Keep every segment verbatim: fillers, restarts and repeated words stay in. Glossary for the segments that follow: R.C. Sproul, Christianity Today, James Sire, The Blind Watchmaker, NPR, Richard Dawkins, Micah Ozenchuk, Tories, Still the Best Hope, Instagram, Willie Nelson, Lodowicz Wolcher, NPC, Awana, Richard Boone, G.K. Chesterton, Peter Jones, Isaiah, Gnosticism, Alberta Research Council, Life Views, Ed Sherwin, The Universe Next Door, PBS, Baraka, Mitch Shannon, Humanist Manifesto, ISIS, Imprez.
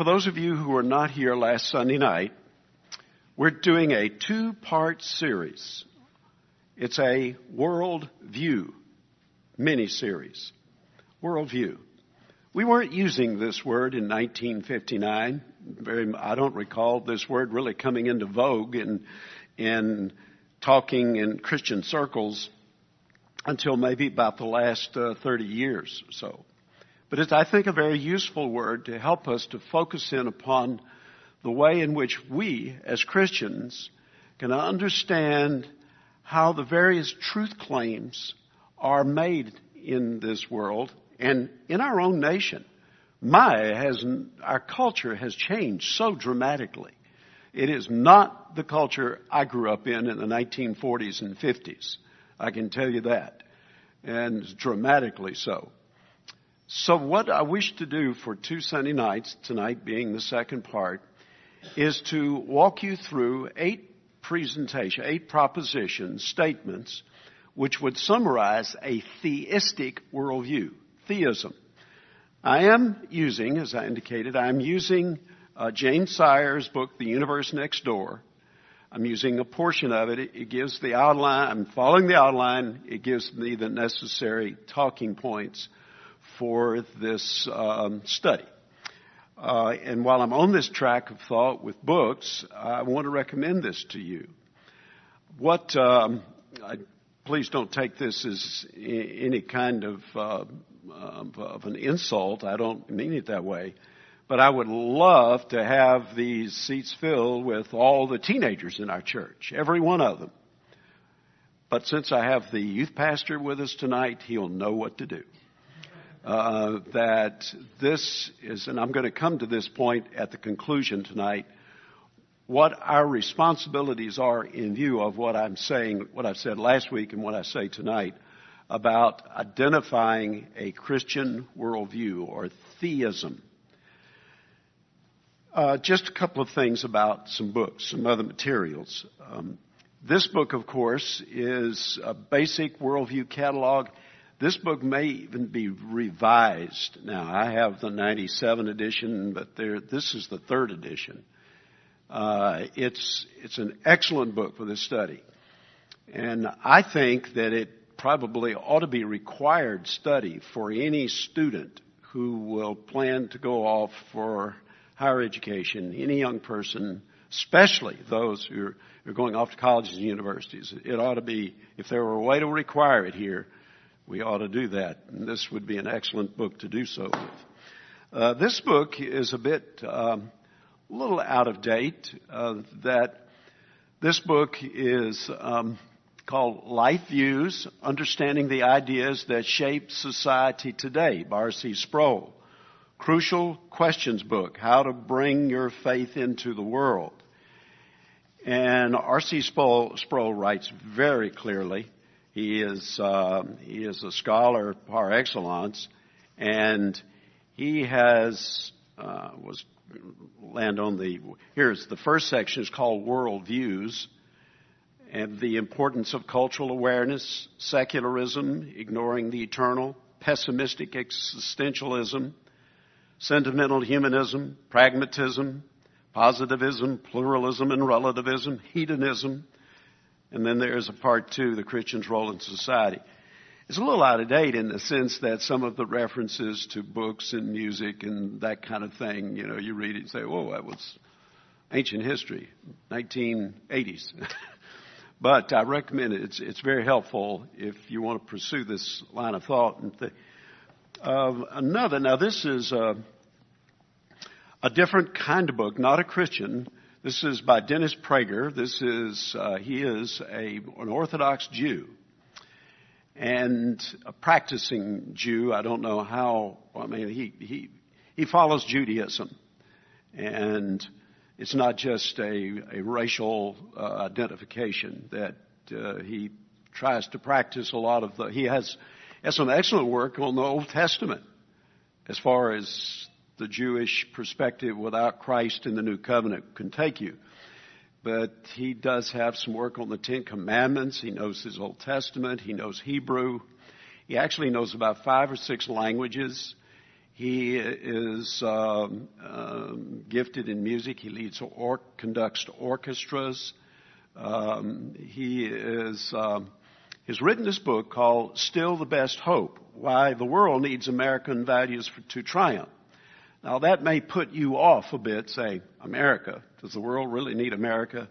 For those of you who were not here last Sunday night, we're doing a two-part series. It's a worldview mini-series. Worldview. We weren't using this word in nineteen fifty-nine. Very, I don't recall this word really coming into vogue in, in talking in Christian circles until maybe about the last uh, thirty years or so. But it's, I think, a very useful word to help us to focus in upon the way in which we, as Christians, can understand how the various truth claims are made in this world and in our own nation. My, has, our culture has changed so dramatically. It is not the culture I grew up in in the nineteen forties and fifties. I can tell you that, and dramatically so. So what I wish to do for two Sunday nights, tonight being the second part, is to walk you through eight presentations, eight propositions, statements, which would summarize a theistic worldview, theism. I am using, as I indicated, I'm using uh, James Sire's book, The Universe Next Door. I'm using a portion of it. It gives the outline. I'm following the outline. It gives me the necessary talking points for this um, study. Uh, and while I'm on this track of thought with books, I want to recommend this to you. What, um, I, please don't take this as any kind of, uh, of an insult. I don't mean it that way. But I would love to have these seats filled with all the teenagers in our church, every one of them. But since I have the youth pastor with us tonight, he'll know what to do. Uh, that this is, and I'm going to come to this point at the conclusion tonight, what our responsibilities are in view of what I'm saying, what I said last week and what I say tonight about identifying a Christian worldview or theism. Uh, just a couple of things about some books, some other materials. Um, this book, of course, is a basic worldview catalog. This book may even be revised. Now, I have the ninety-seven edition, but there, this is the third edition. Uh, it's it's an excellent book for this study. And I think that it probably ought to be required study for any student who will plan to go off for higher education, any young person, especially those who are going off to colleges and universities. It ought to be, if there were a way to require it here, we ought to do that. And this would be an excellent book to do so with. Uh, this book is a bit, um, a little out of date, uh, that this book is um, called Life Views, Understanding the Ideas That Shape Society Today by R C Sproul. Crucial Questions book, How to Bring Your Faith into the World. And R C Sproul, Sproul writes very clearly. He is uh, he is a scholar par excellence, and he has uh, was land on the. Here's the first section is called Worldviews, and the importance of cultural awareness, secularism, ignoring the eternal, pessimistic existentialism, sentimental humanism, pragmatism, positivism, pluralism and relativism, hedonism. And then there's a part two, the Christian's role in society. It's a little out of date in the sense that some of the references to books and music and that kind of thing, you know, you read it and say, whoa, that was ancient history, nineteen eighties. But I recommend it. It's, it's very helpful if you want to pursue this line of thought and think. Uh, another, now this is a, a different kind of book, not a Christian. This is by Dennis Prager. This is, uh, he is a, an Orthodox Jew and a practicing Jew. I don't know how, I mean, he, he, he follows Judaism, and it's not just a, a racial uh, identification that uh, he tries to practice a lot of the, he has, That's an excellent work on the Old Testament as far as the Jewish perspective without Christ in the New Covenant can take you. But he does have some work on the Ten Commandments. He knows his Old Testament. He knows Hebrew. He actually knows about five or six languages. He is um, um, gifted in music. He leads or conducts orchestras. Um, he is um, has written this book called Still the Best Hope, Why the World Needs American Values for, to Triumph. Now, that may put you off a bit, say, America. Does the world really need America?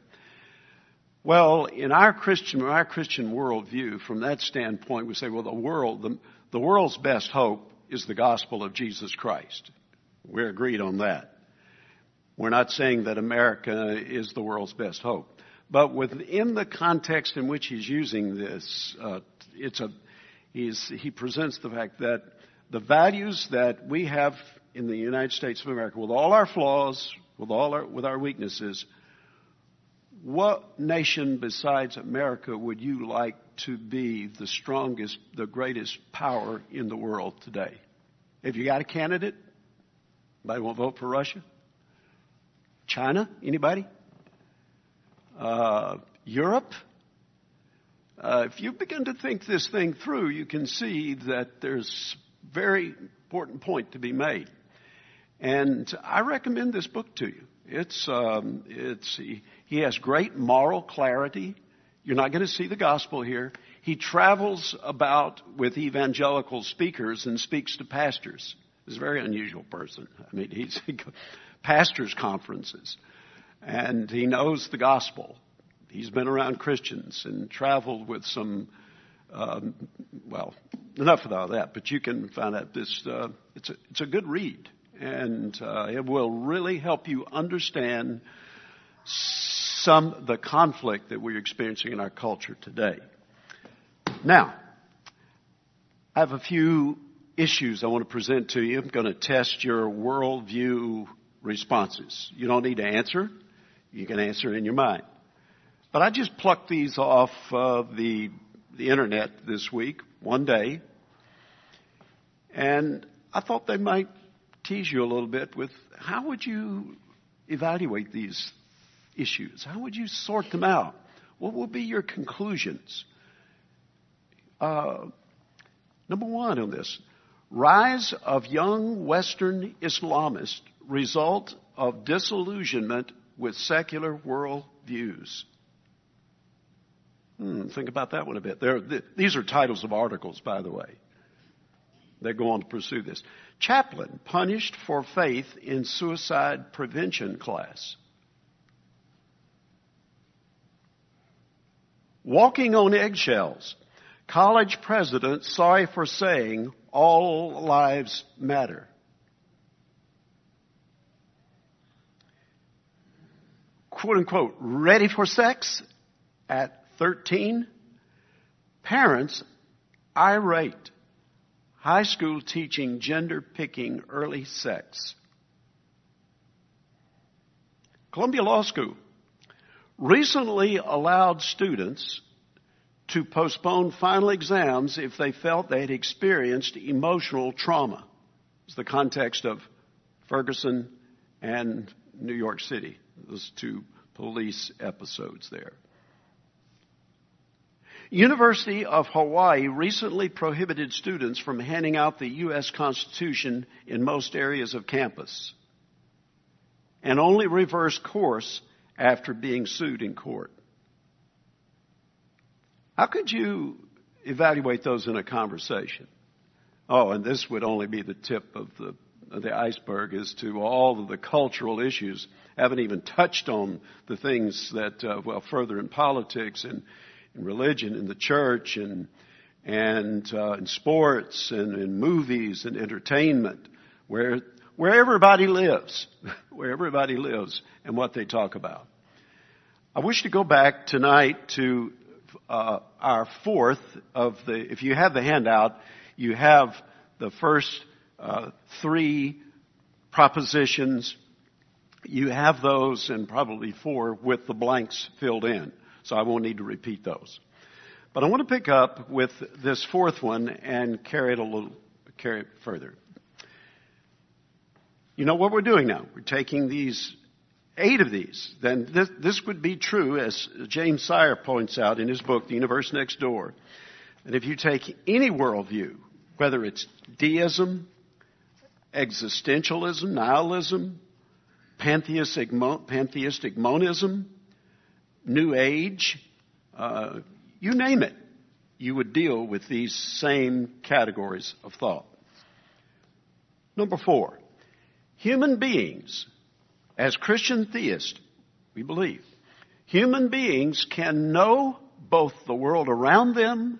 Well, in our Christian our Christian worldview, from that standpoint, we say, well, the world, the, the world's best hope is the gospel of Jesus Christ. We're agreed on that. We're not saying that America is the world's best hope. But within the context in which he's using this, uh, it's a, he's, he presents the fact that the values that we have in the United States of America, with all our flaws, with all our, with our weaknesses, what nation besides America would you like to be the strongest, the greatest power in the world today? Have you got a candidate? Anybody want to vote for Russia? China? Anybody? Uh, Europe? Uh, if you begin to think this thing through, you can see that there's a very important point to be made. And I recommend this book to you. It's um, it's he, he has great moral clarity. You're not going to see the gospel here. He travels about with evangelical speakers and speaks to pastors. He's a very unusual person. I mean, he's he goes pastors' conferences, and he knows the gospel. He's been around Christians and traveled with some. Um, well, enough of all that, but you can find out this. Uh, it's a, it's a good read. And uh, it will really help you understand some the conflict that we're experiencing in our culture today. Now, I have a few issues I want to present to you. I'm going to test your worldview responses. You don't need to answer. You can answer in your mind. But I just plucked these off of the, the internet this week, one day. And I thought they might tease you a little bit with how would you evaluate these issues? How would you sort them out? What will be your conclusions? Uh, number one on this, rise of young Western Islamists result of disillusionment with secular world views. Hmm, think about that one a bit. There, th- these are titles of articles, by the way. They go on to pursue this. Chaplain punished for faith in suicide prevention class. Walking on eggshells. College president sorry for saying all lives matter. Quote unquote, ready for sex at thirteen. Parents irate. High school teaching, gender picking, early sex. Columbia Law School recently allowed students to postpone final exams if they felt they had experienced emotional trauma. It's the context of Ferguson and New York City, those two police episodes there. University of Hawaii recently prohibited students from handing out the U S Constitution in most areas of campus and only reversed course after being sued in court. How could you evaluate those in a conversation? Oh, and this would only be the tip of the, of the iceberg as to all of the cultural issues. I haven't even touched on the things that, uh, well, further in politics and in religion, in the church, and and uh, in sports, and in movies, and entertainment, where where everybody lives, where everybody lives, and what they talk about. I wish to go back tonight to uh, our fourth of the. If you have the handout, you have the first uh, three propositions. You have those, and probably four with the blanks filled in. So I won't need to repeat those. But I want to pick up with this fourth one and carry it a little, carry it further. You know what we're doing now? We're taking these, eight of these. Then this, this would be true, as James Sire points out in his book, The Universe Next Door. And if you take any worldview, whether it's deism, existentialism, nihilism, pantheistic, pantheistic monism, New Age, uh, you name it, you would deal with these same categories of thought. Number four, human beings, as Christian theists, we believe, human beings can know both the world around them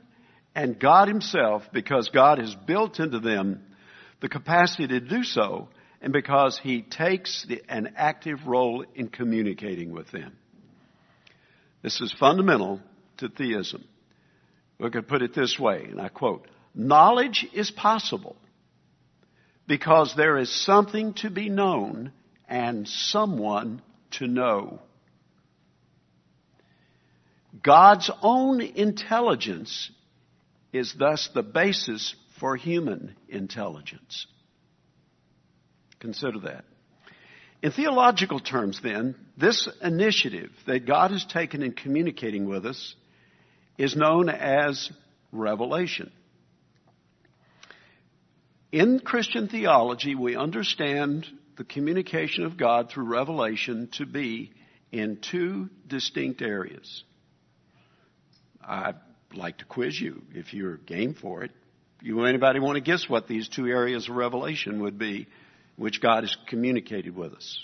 and God himself because God has built into them the capacity to do so and because he takes the, an active role in communicating with them. This is fundamental to theism. We could put it this way, and I quote, "Knowledge is possible because there is something to be known and someone to know." God's own intelligence is thus the basis for human intelligence. Consider that. In theological terms, then, this initiative that God has taken in communicating with us is known as revelation. In Christian theology, we understand the communication of God through revelation to be in two distinct areas. I'd like to quiz you if you're game for it. You anybody want to guess what these two areas of revelation would be, which God has communicated with us?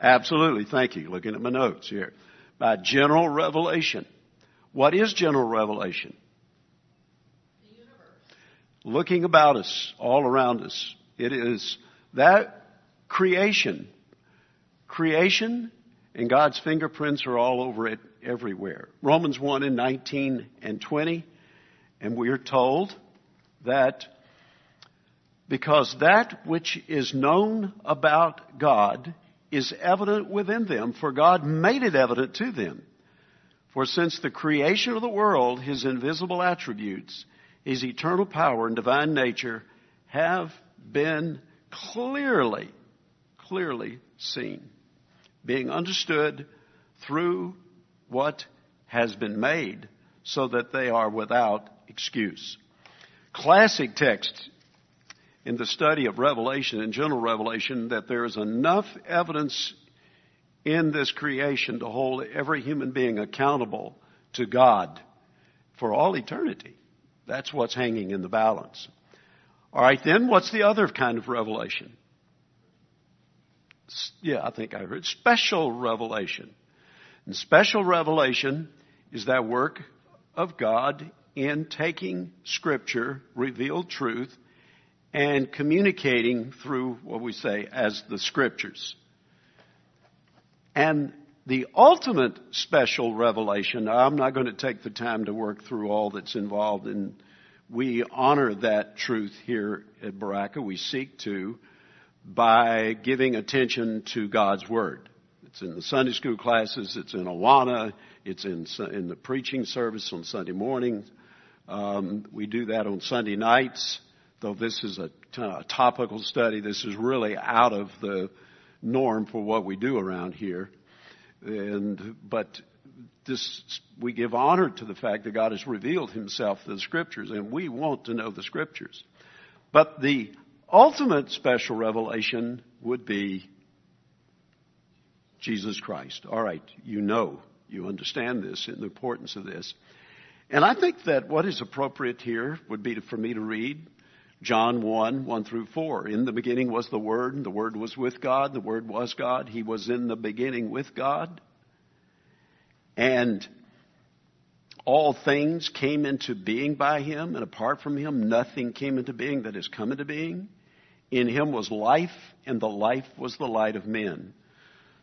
Absolutely. Thank you. Looking at my notes here. By general revelation. What is general revelation? The universe. Looking about us, all around us. It is that creation. Creation, and God's fingerprints are all over it everywhere. Romans one and nineteen and twenty. And we are told that because that which is known about God is evident within them, for God made it evident to them. For since the creation of the world, his invisible attributes, his eternal power and divine nature have been clearly, clearly seen, being understood through what has been made, so that they are without excuse. Classic text in the study of revelation and general revelation that there is enough evidence in this creation to hold every human being accountable to God for all eternity. That's what's hanging in the balance. All right, then what's the other kind of revelation? Yeah, I think I heard special revelation. And special revelation is that work of God in taking Scripture, revealed truth, and communicating through what we say as the Scriptures. And the ultimate special revelation, I'm not going to take the time to work through all that's involved, and we honor that truth here at Baraka. We seek to by giving attention to God's Word. It's in the Sunday school classes, it's in Awana, it's in, in the preaching service on Sunday morning. Um, we do that on Sunday nights. Though this is a, a topical study, this is really out of the norm for what we do around here. And but this, we give honor to the fact that God has revealed himself to the Scriptures, and we want to know the Scriptures. But the ultimate special revelation would be Jesus Christ. All right, you know, you understand this and the importance of this. And I think that what is appropriate here would be to, for me to read John one, one through four. In the beginning was the Word, and the Word was with God. The Word was God. He was in the beginning with God. And all things came into being by him, and apart from him, nothing came into being that has come into being. In him was life, and the life was the light of men.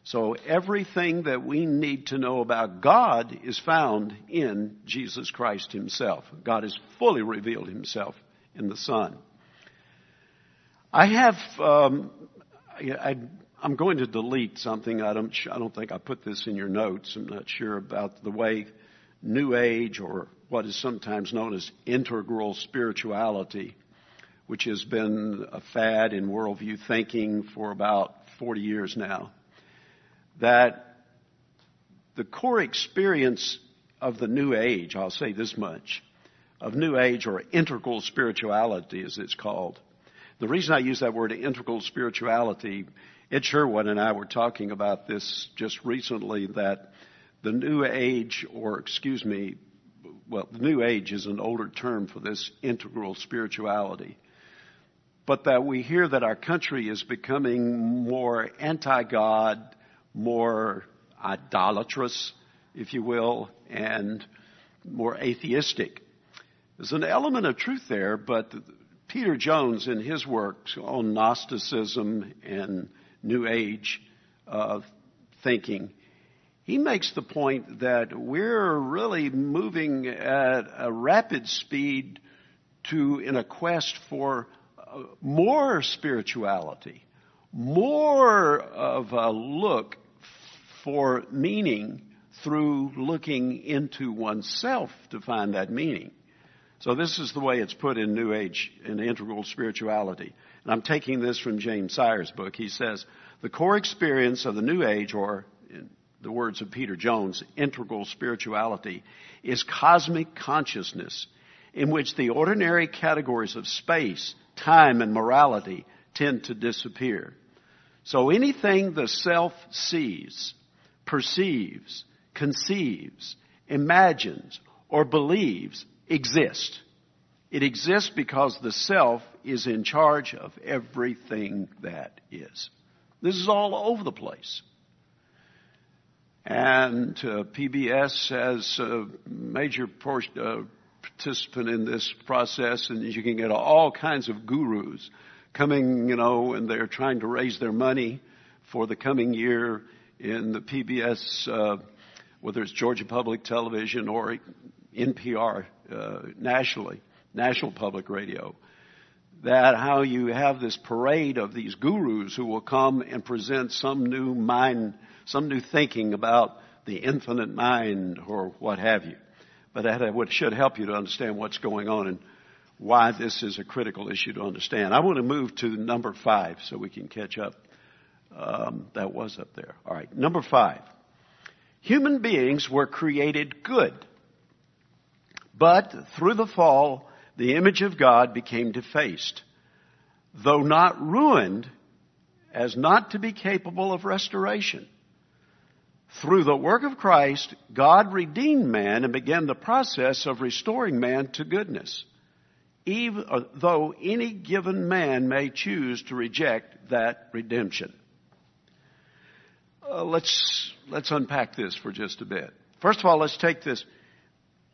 So everything that we need to know about God is found in Jesus Christ himself. God has fully revealed himself in the Son. I have, um, I, I, I'm going to delete something. I don't, I don't think I put this in your notes. I'm not sure about the way New Age, or what is sometimes known as integral spirituality, which has been a fad in worldview thinking for about forty years now, that the core experience of the New Age, I'll say this much, of New Age or integral spirituality, as it's called, The reason I use that word integral spirituality, Ed Sherwin and I were talking about this just recently, that the New Age, or excuse me, well, the New Age is an older term for this integral spirituality, but that we hear that our country is becoming more anti-God, more idolatrous, if you will, and more atheistic. There's an element of truth there, but Peter Jones, in his works on Gnosticism and New Age uh, thinking, he makes the point that we're really moving at a rapid speed to in a quest for uh, more spirituality, more of a look for meaning through looking into oneself to find that meaning. So this is the way it's put in New Age and integral spirituality. And I'm taking this from James Sire's book. He says, the core experience of the New Age, or in the words of Peter Jones, integral spirituality, is cosmic consciousness in which the ordinary categories of space, time, and morality tend to disappear. So anything the self sees, perceives, conceives, imagines, or believes exist. It exists because the self is in charge of everything that is. This is all over the place. And uh, P B S, as a major por- uh, participant in this process, and you can get all kinds of gurus coming, you know, and they're trying to raise their money for the coming year in the P B S, uh, whether it's Georgia Public Television or N P R uh, nationally, National Public Radio, that how you have this parade of these gurus who will come and present some new mind, some new thinking about the infinite mind or what have you. But that should help you to understand what's going on and why this is a critical issue to understand. I want to move to number five so we can catch up. Um, that was up there. All right, number five. Human beings were created good. But through the fall, the image of God became defaced, though not ruined, as not to be capable of restoration. Through the work of Christ, God redeemed man and began the process of restoring man to goodness, even though any given man may choose to reject that redemption. Uh, let's let's unpack this for just a bit. First of all, let's take this.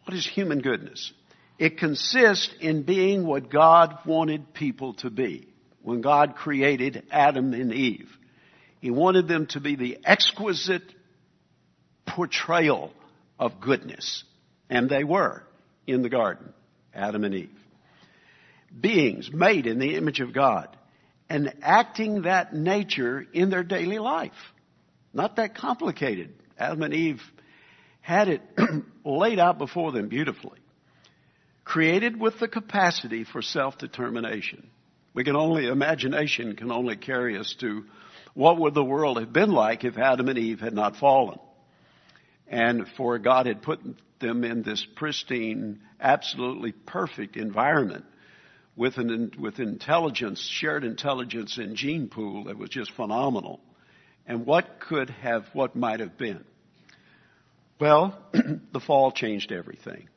What is human goodness? It consists in being what God wanted people to be. When God created Adam and Eve, He wanted them to be the exquisite portrayal of goodness. And they were in the garden, Adam and Eve. Beings made in the image of God and acting that nature in their daily life. Not that complicated. Adam and Eve had it laid out before them beautifully. Created with the capacity for self-determination. We can only, imagination can only carry us to what would the world have been like if Adam and Eve had not fallen. And for God had put them in this pristine, absolutely perfect environment with an with intelligence, shared intelligence and gene pool that was just phenomenal. And what could have, what might have been? Well, the fall changed everything.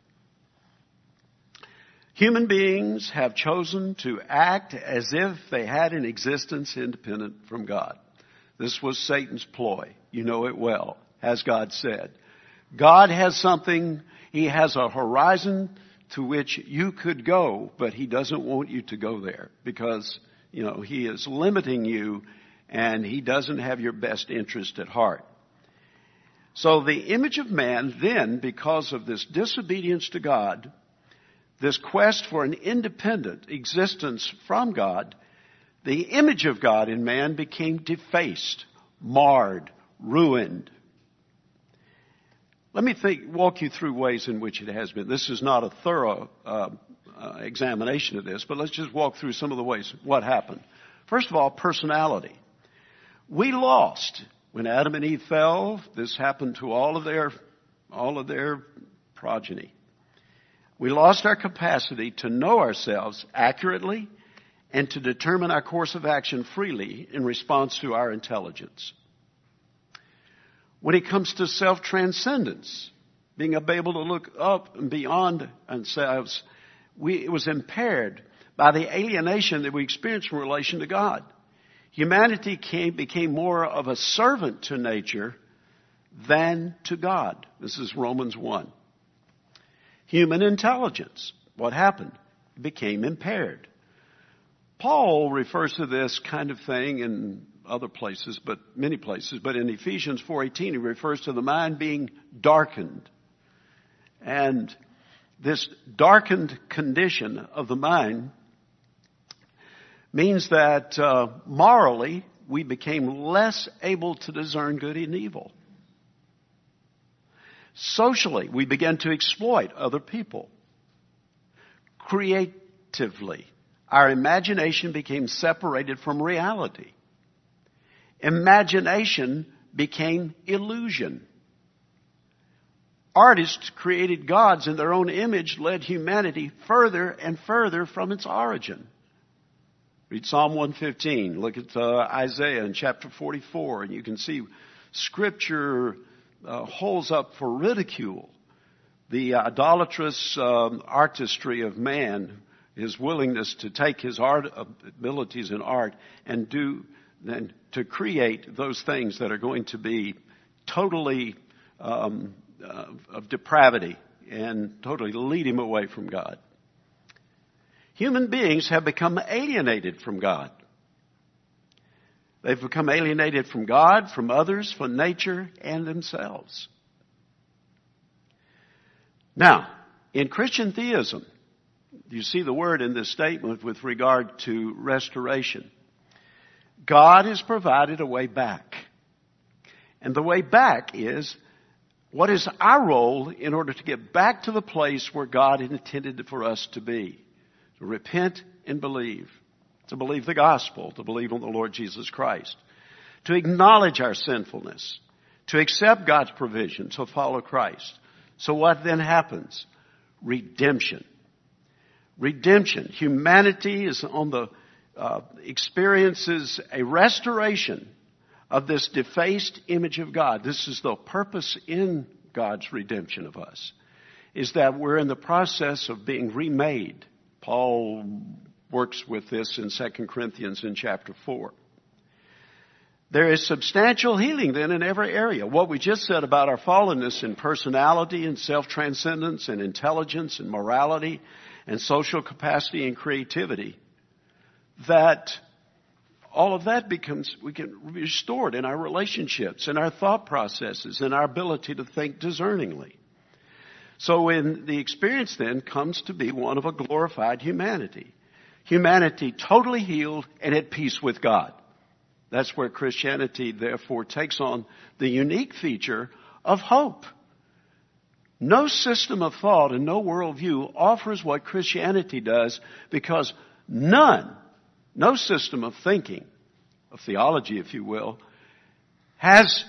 Human beings have chosen to act as if they had an existence independent from God. This was Satan's ploy. You know it well, as God said. God has something. He has a horizon to which you could go, but He doesn't want you to go there because, you know, He is limiting you and He doesn't have your best interest at heart. So the image of man then, because of this disobedience to God, this quest for an independent existence from God, the image of God in man became defaced, marred, ruined. Let me think, walk you through ways in which it has been. This is not a thorough uh, uh, examination of this, but let's just walk through some of the ways what happened. First of all, personality. We lost. When Adam and Eve fell, this happened to all of their, all of their progeny. We lost our capacity to know ourselves accurately and to determine our course of action freely in response to our intelligence. When it comes to self-transcendence, being able to look up and beyond ourselves, we, it was impaired by the alienation that we experienced in relation to God. Humanity came, became more of a servant to nature than to God. This is Romans one. Human intelligence, what happened? It became impaired. Paul refers to this kind of thing in other places, but many places. But in Ephesians four eighteen, he refers to the mind being darkened. And this darkened condition of the mind means that uh, morally we became less able to discern good and evil. Socially, we began to exploit other people. Creatively, our imagination became separated from reality. Imagination became illusion. Artists created gods in their own image, led humanity further and further from its origin. Read Psalm one fifteen. Look at uh, Isaiah in chapter forty-four, and you can see Scripture uh, holds up for ridicule the idolatrous um, artistry of man, his willingness to take his art abilities in art and do and to create those things that are going to be totally um, uh, of depravity and totally lead him away from God. Human beings have become alienated from God. They've become alienated from God, from others, from nature, and themselves. Now, in Christian theism, you see the word in this statement with regard to restoration. God has provided a way back. And the way back is, what is our role in order to get back to the place where God intended for us to be? To repent and believe. To believe the gospel. To believe on the Lord Jesus Christ. To acknowledge our sinfulness. To accept God's provision. To follow Christ. So what then happens? Redemption. Redemption. Humanity is on the uh, experiences a restoration of this defaced image of God. This is the purpose in God's redemption of us, is that we're in the process of being remade. Paul works with this in Second Corinthians in chapter four. There is substantial healing then in every area. What we just said about our fallenness in personality and self-transcendence and intelligence and morality and social capacity and creativity, that all of that becomes, we can restore it in our relationships, in our thought processes, in our ability to think discerningly. So when the experience then comes to be one of a glorified humanity, humanity totally healed and at peace with God. That's where Christianity, therefore, takes on the unique feature of hope. No system of thought and no worldview offers what Christianity does, because none, no system of thinking, of theology, if you will, has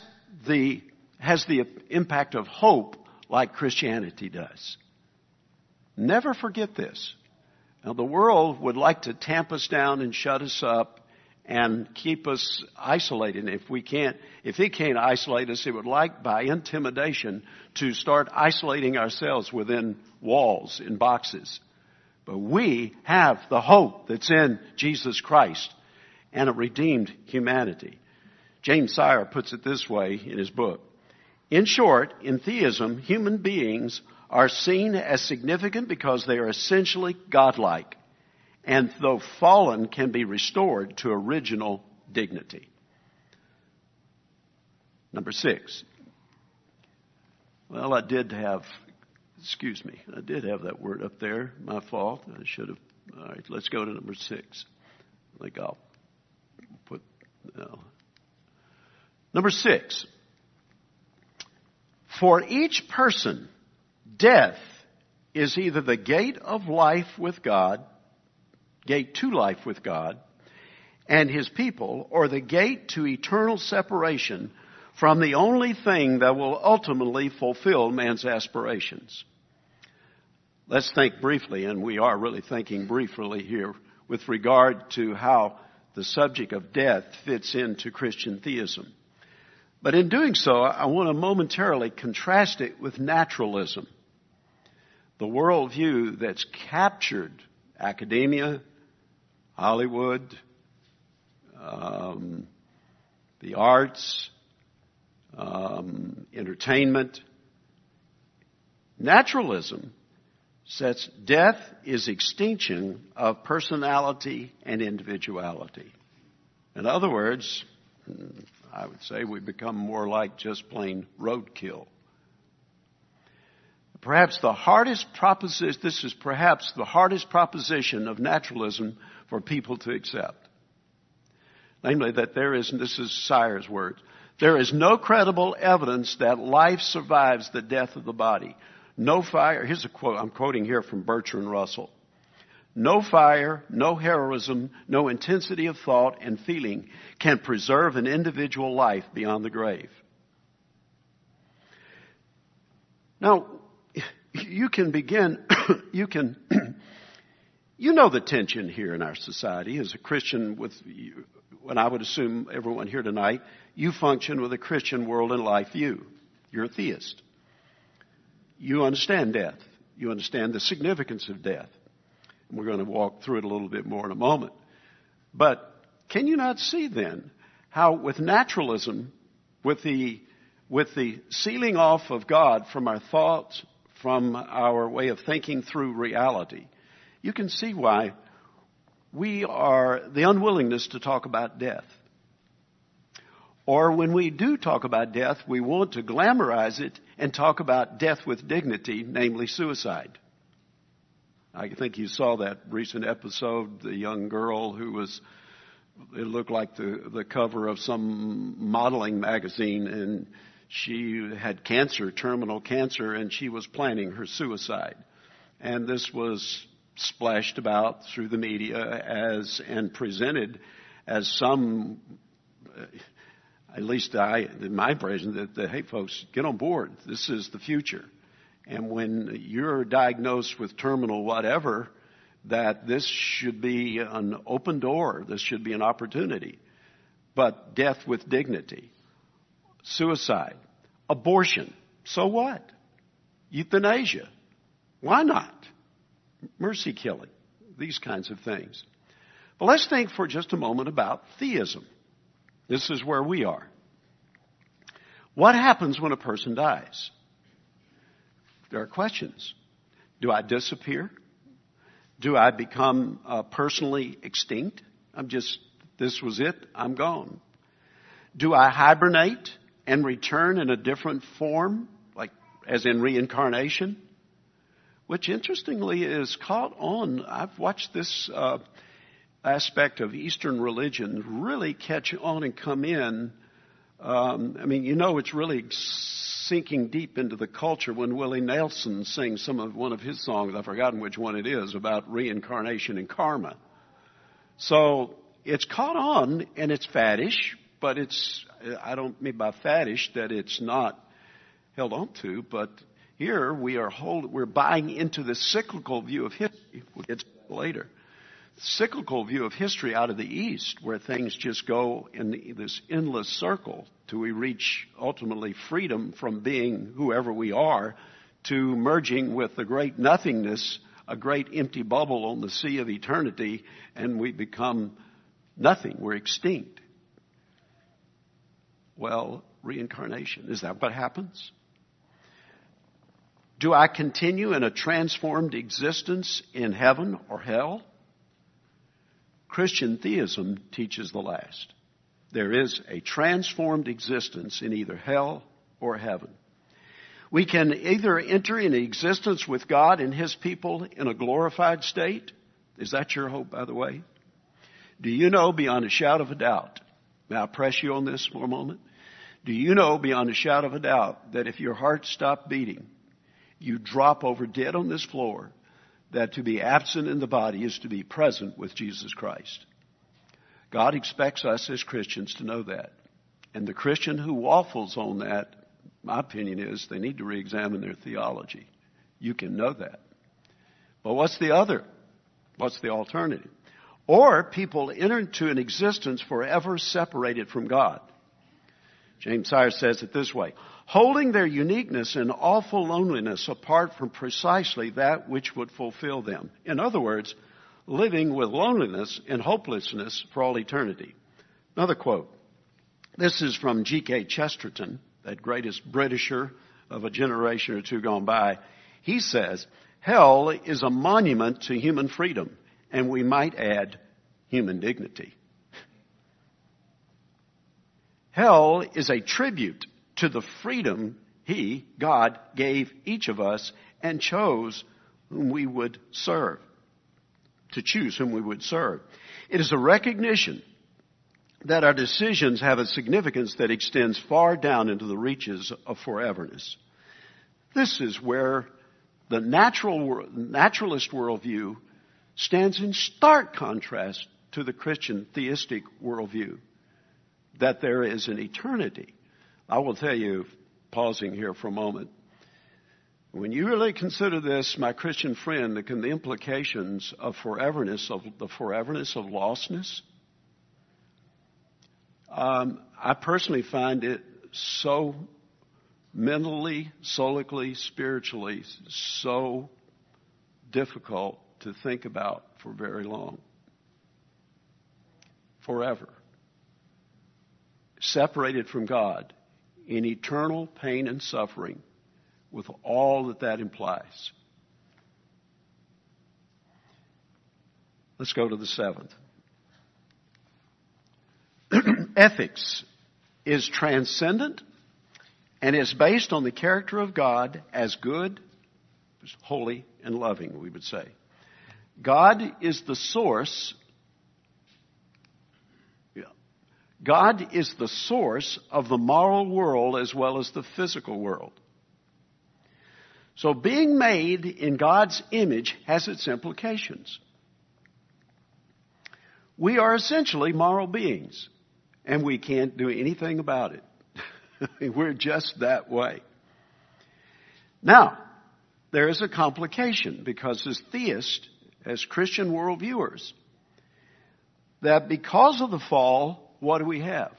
the, has the impact of hope like Christianity does. Never forget this. Now, the world would like to tamp us down and shut us up and keep us isolated. If we can't, if it can't isolate us, it would like by intimidation to start isolating ourselves within walls, in boxes. But we have the hope that's in Jesus Christ and a redeemed humanity. James Sire puts it this way in his book. In short, in theism, human beings are seen as significant because they are essentially godlike, and though fallen, can be restored to original dignity. Number six. Well, I did have, excuse me, I did have that word up there. My fault. I should have. All right, let's go to number six. I think I'll put, no. Number six. For each person, death is either the gate of life with God, gate to life with God and his people, or the gate to eternal separation from the only thing that will ultimately fulfill man's aspirations. Let's think briefly, and we are really thinking briefly here with regard to how the subject of death fits into Christian theism. But in doing so, I want to momentarily contrast it with naturalism, the worldview that's captured academia, Hollywood, um, the arts, um, entertainment. Naturalism says death is extinction of personality and individuality. In other words, I would say we become more like just plain roadkill. Perhaps the hardest proposition, this is perhaps the hardest proposition of naturalism for people to accept. Namely, that there is, and this is Sire's words, there is no credible evidence that life survives the death of the body. No fire, here's a quote, I'm quoting here from Bertrand Russell. No fire, no heroism, no intensity of thought and feeling can preserve an individual life beyond the grave. Now, You can begin, you can, you know the tension here in our society. As a Christian with, when I would assume everyone here tonight, you function with a Christian world and life view. You're a theist. You understand death. You understand the significance of death. And we're going to walk through it a little bit more in a moment. But can you not see then how with naturalism, with the, with the sealing off of God from our thoughts, from our way of thinking through reality, you can see why we are the unwillingness to talk about death. Or when we do talk about death, we want to glamorize it and talk about death with dignity, namely suicide. I think you saw that recent episode, the young girl who was, it looked like the, the cover of some modeling magazine, and she had cancer, terminal cancer, and she was planning her suicide. And this was splashed about through the media as and presented as some, at least I, in my impression, that, that, hey, folks, get on board. This is the future. And when you're diagnosed with terminal whatever, that this should be an open door. This should be an opportunity. But death with dignity. Suicide, abortion, so what? Euthanasia, why not? Mercy killing, these kinds of things. But let's think for just a moment about theism. This is where we are. What happens when a person dies? There are questions. Do I disappear? Do I become uh, personally extinct? I'm just, this was it, I'm gone. Do I hibernate and return in a different form, like as in reincarnation? Which interestingly is caught on. I've watched this uh, aspect of Eastern religion really catch on and come in. Um, I mean, you know, it's really sinking deep into the culture when Willie Nelson sings some of one of his songs. I've forgotten which one it is, about reincarnation and karma. So it's caught on and it's faddish. But it's, I don't mean by faddish that it's not held on to, but here we are hold, we're buying into the cyclical view of history. We'll get to that later. Cyclical view of history out of the East, where things just go in this endless circle till we reach ultimately freedom from being whoever we are to merging with the great nothingness, a great empty bubble on the sea of eternity, and we become nothing. We're extinct. Well, reincarnation, is that what happens? Do I continue in a transformed existence in heaven or hell? Christian theism teaches the last. There is a transformed existence in either hell or heaven. We can either enter into existence with God and His people in a glorified state. Is that your hope, by the way? Do you know beyond a shadow of a doubt? May I press you on this for a moment? Do you know beyond a shadow of a doubt that if your heart stopped beating, you drop over dead on this floor, that to be absent in the body is to be present with Jesus Christ? God expects us as Christians to know that. And the Christian who waffles on that, my opinion is, they need to reexamine their theology. You can know that. But what's the other? What's the alternative? or people enter into an existence forever separated from God. James Sire says it this way: holding their uniqueness and awful loneliness apart from precisely that which would fulfill them. In other words, living with loneliness and hopelessness for all eternity. Another quote. This is from G K Chesterton, that greatest Britisher of a generation or two gone by. He says, hell is a monument to human freedom, and we might add human dignity. Hell is a tribute to the freedom he, God, gave each of us and chose whom we would serve, to choose whom we would serve. It is a recognition that our decisions have a significance that extends far down into the reaches of foreverness. This is where the natural naturalist worldview stands in stark contrast to the Christian theistic worldview, that there is an eternity. I will tell you, pausing here for a moment, when you really consider this, my Christian friend, the implications of foreverness, of the foreverness of lostness, um, I personally find it so mentally, solically, spiritually, so difficult to think about for very long. Forever. Separated from God in eternal pain and suffering, with all that that implies. Let's go to the seventh. Ethics is transcendent and is based on the character of God as good, holy, and loving, we would say. God is the source God is the source of the moral world as well as the physical world. So being made in God's image has its implications. We are essentially moral beings, and we can't do anything about it. We're just that way. Now, there is a complication, because as theists, as Christian worldviewers, that because of the fall, what do we have?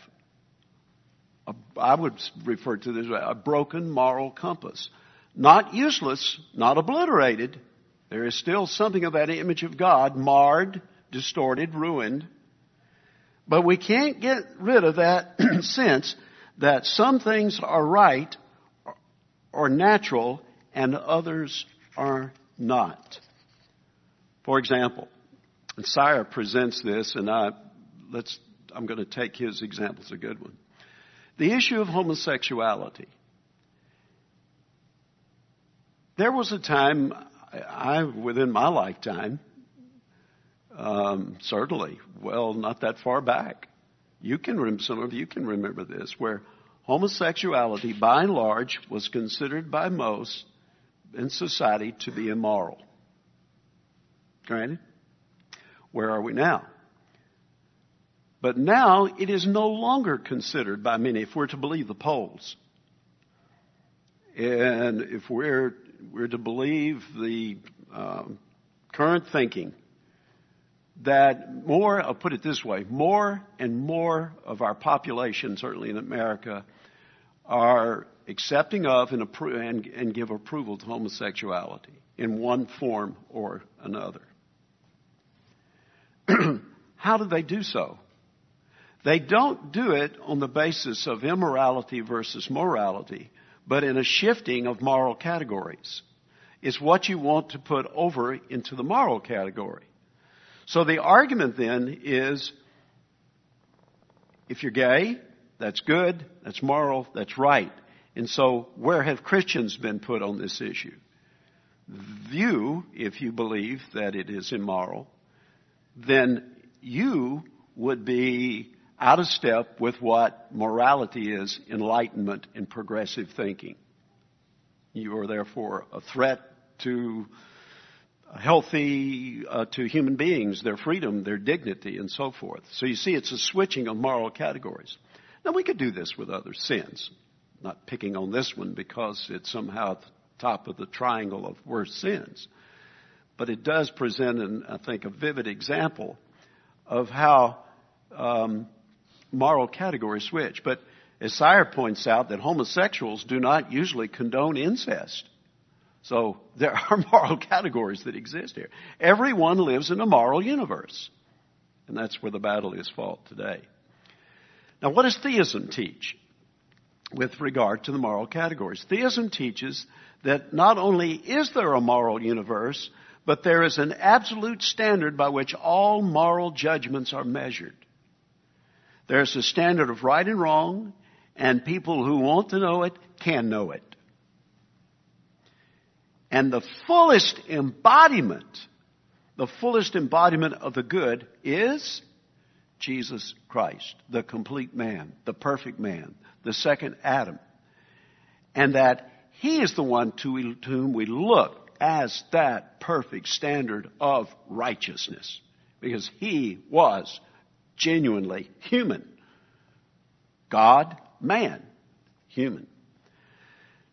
A, I would refer to this as a broken moral compass. Not useless, not obliterated. There is still something of that image of God, marred, distorted, ruined. But we can't get rid of that sense that some things are right or natural and others are not. For example, Sire presents this, and I let's I'm going to take his example. It's a good one. The issue of homosexuality. There was a time, I, within my lifetime, um, certainly, well, not that far back. You can remember, some of you can remember this, where homosexuality, by and large, was considered by most in society to be immoral. Granted, where are we now? But now it is no longer considered by many, if we're to believe the polls. And if we're, we're to believe the um, current thinking, that more, I'll put it this way, more and more of our population, certainly in America, are accepting of and, appro- and, and give approval to homosexuality in one form or another. How do they do so? They don't do it on the basis of immorality versus morality, but in a shifting of moral categories. It's what you want to put over into the moral category. So the argument then is, if you're gay, that's good, that's moral, that's right. And so where have Christians been put on this issue? You, if you believe that it is immoral, then you would be out of step with what morality is, enlightenment and progressive thinking. You are therefore a threat to healthy, uh, to human beings, their freedom, their dignity, and so forth. So you see, it's a switching of moral categories. Now, we could do this with other sins. I'm not picking on this one because it's somehow at the top of the triangle of worst sins. But it does present, an, I think, a vivid example of how um, moral categories switch. But as Sire points out, that homosexuals do not usually condone incest. So there are moral categories that exist here. Everyone lives in a moral universe. And that's where the battle is fought today. Now, what does theism teach with regard to the moral categories? Theism teaches that not only is there a moral universe, but there is an absolute standard by which all moral judgments are measured. There's a standard of right and wrong, and people who want to know it can know it. And the fullest embodiment, the fullest embodiment of the good is Jesus Christ, the complete man, the perfect man, the second Adam. And that he is the one to whom we look as that perfect standard of righteousness, because he was genuinely human. God, man, human.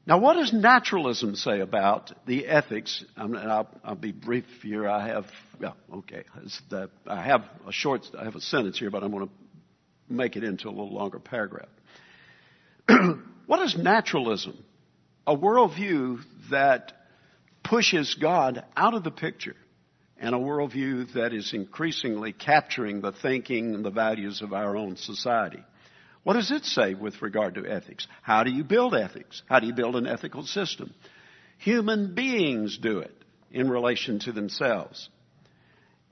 Now, what does naturalism say about the ethics? I'm, I'll, I'll be brief here. I have, well, okay, the, I have a short, I have a sentence here, but I'm going to make it into a little longer paragraph. What is naturalism? A worldview that pushes God out of the picture, and a worldview that is increasingly capturing the thinking and the values of our own society. What does it say with regard to ethics? How do you build ethics? How do you build an ethical system? Human beings do it in relation to themselves.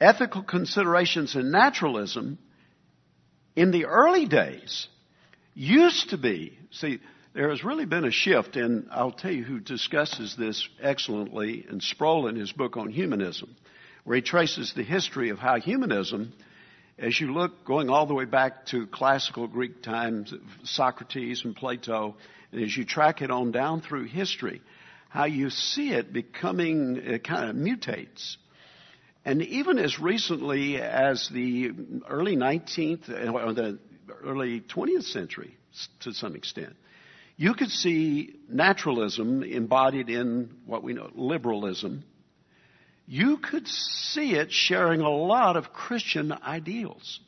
Ethical considerations in naturalism in the early days used to be, see, there has really been a shift, and I'll tell you who discusses this excellently in Sproul in his book on humanism, where he traces the history of how humanism, as you look, going all the way back to classical Greek times, Socrates and Plato, and as you track it on down through history, how you see it becoming, it kind of mutates. And even as recently as the early nineteenth, or the early twentieth century, to some extent, you could see naturalism embodied in what we know, liberalism. You could see it sharing a lot of Christian ideals.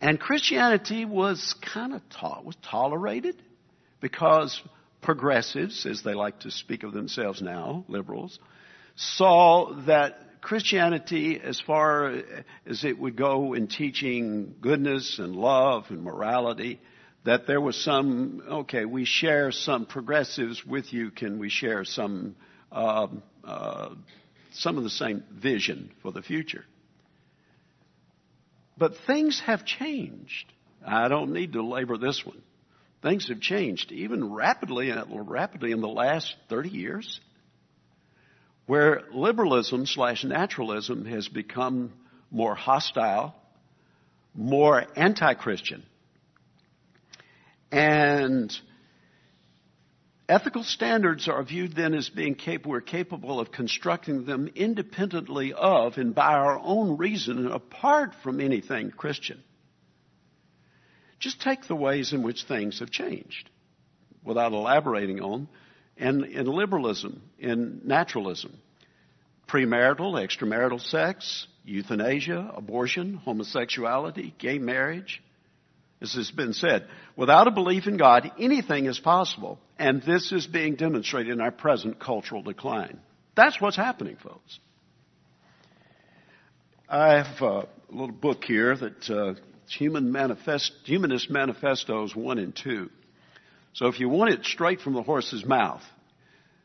And Christianity was kind of to- was tolerated because progressives, as they like to speak of themselves now, liberals, saw that Christianity, as far as it would go in teaching goodness and love and morality, that there was some, okay, we share some progressives with you, can we share some Uh, uh, some of the same vision for the future. But things have changed. I don't need to labor this one. Things have changed even rapidly, rapidly in the last thirty years, where liberalism slash naturalism has become more hostile, more anti-Christian. And ethical standards are viewed then as being capable, we're capable of constructing them independently of and by our own reason and apart from anything Christian. Just take the ways in which things have changed without elaborating on. And in liberalism, in naturalism, premarital, extramarital sex, euthanasia, abortion, homosexuality, gay marriage. As has been said, without a belief in God, anything is possible. And this is being demonstrated in our present cultural decline. That's what's happening, folks. I have a little book here that uh, Human Manifest, Humanist Manifestos one and two. So if you want it straight from the horse's mouth,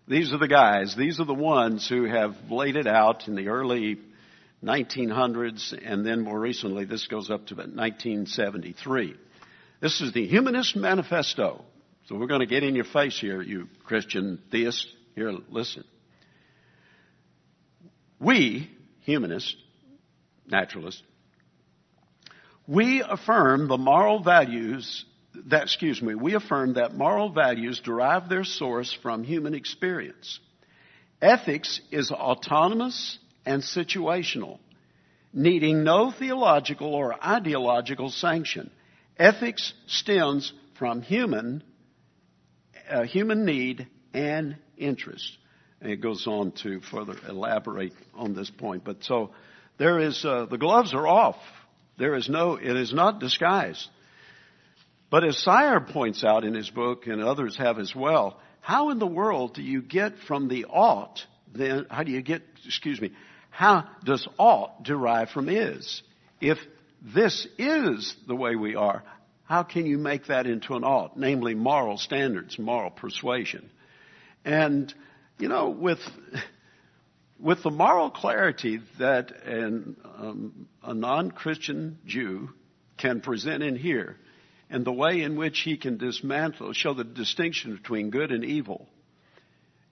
these are the guys. These are the ones who have laid it out in the early nineteen hundreds, and then more recently, this goes up to about nineteen seventy-three. This is the Humanist Manifesto. So we're going to get in your face here, you Christian theists. Here, listen. We, humanists, naturalists, we affirm the moral values that, excuse me, we affirm that moral values derive their source from human experience. Ethics is autonomous and situational, needing no theological or ideological sanction. Ethics stems from human uh, human need and interest. And it goes on to further elaborate on this point. But so There is, uh, the gloves are off. There is no, it is not disguised. But as Sire points out in his book, and others have as well, how in the world do you get from the ought, then, how do you get, excuse me, how does ought derive from is? If this is the way we are, how can you make that into an ought, namely moral standards, moral persuasion? And, you know, with with the moral clarity that an, um, a non-Christian Jew can present in here, and the way in which he can dismantle, show the distinction between good and evil.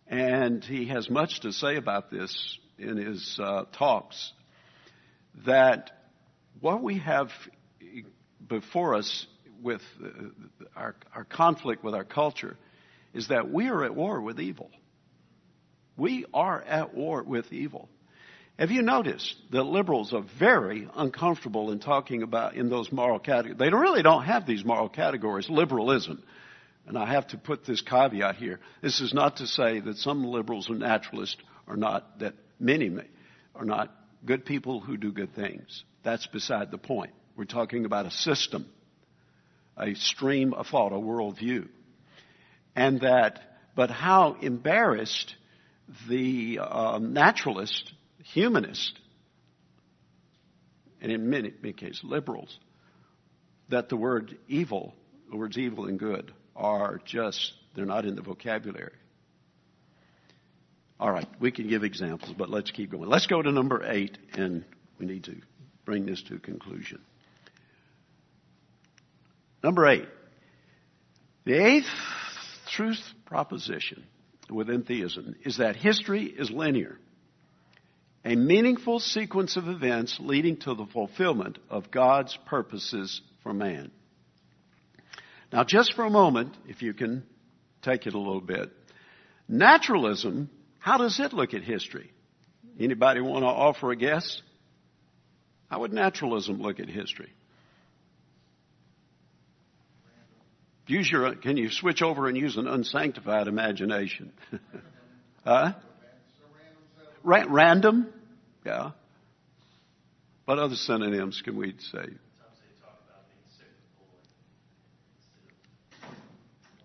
And he has much to say about this in his uh, talks, that what we have before us with uh, our, our conflict with our culture is that we are at war with evil. We are at war with evil. Have you noticed that liberals are very uncomfortable in talking about in those moral categories? They really don't have these moral categories, liberalism. And I have to put this caveat here. This is not to say that some liberals and naturalists are not, that many are not good people who do good things. That's beside the point. We're talking about a system, a stream of thought, a worldview. And that, but how embarrassed the uh, naturalist, humanists, and in many, many cases liberals, that the word evil, the words evil and good, are just, they're not in the vocabulary. All right, we can give examples, but let's keep going. Let's go to number eight, and we need to bring this to a conclusion. Number eight, the eighth truth proposition within theism is that history is linear. A meaningful sequence of events leading to the fulfillment of God's purposes for man. Now, just for a moment, if you can take it a little bit, naturalism, how does it look at history? Anybody want to offer a guess? How would naturalism look at history? Use your, can you switch over and use an unsanctified imagination? Huh? Ra- random? Yeah. What other synonyms can we say?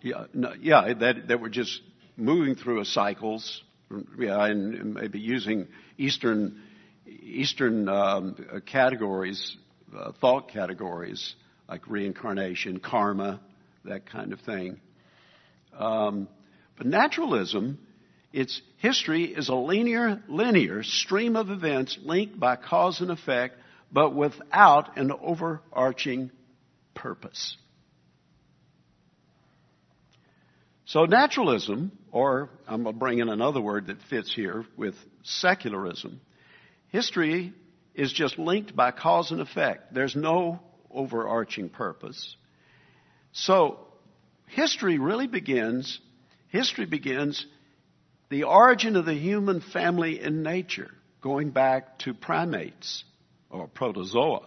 Yeah, no, yeah, that, that we're just moving through a cycles, yeah, and, and maybe using Eastern Eastern um, categories, uh, thought categories like reincarnation, karma, that kind of thing. Um, but naturalism. Its history is a linear, linear stream of events linked by cause and effect, but without an overarching purpose. So naturalism, or I'm going to bring in another word that fits here with secularism, history is just linked by cause and effect. There's no overarching purpose. So history really begins, history begins the origin of the human family in nature, going back to primates or protozoa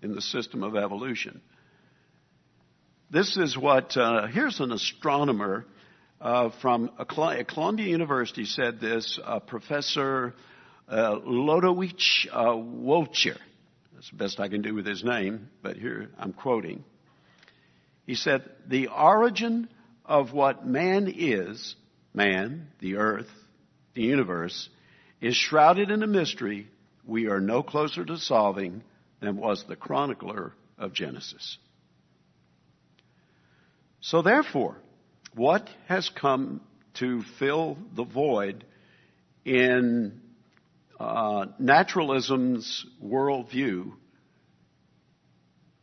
in the system of evolution. This is what, uh, here's an astronomer uh, from Columbia University said this, uh, Professor uh, Lodowicz uh, Wolcher. That's the best I can do with his name, but here I'm quoting. He said, the origin of what man is, man, the earth, the universe, is shrouded in a mystery we are no closer to solving than was the chronicler of Genesis. So therefore, what has come to fill the void in uh, naturalism's worldview?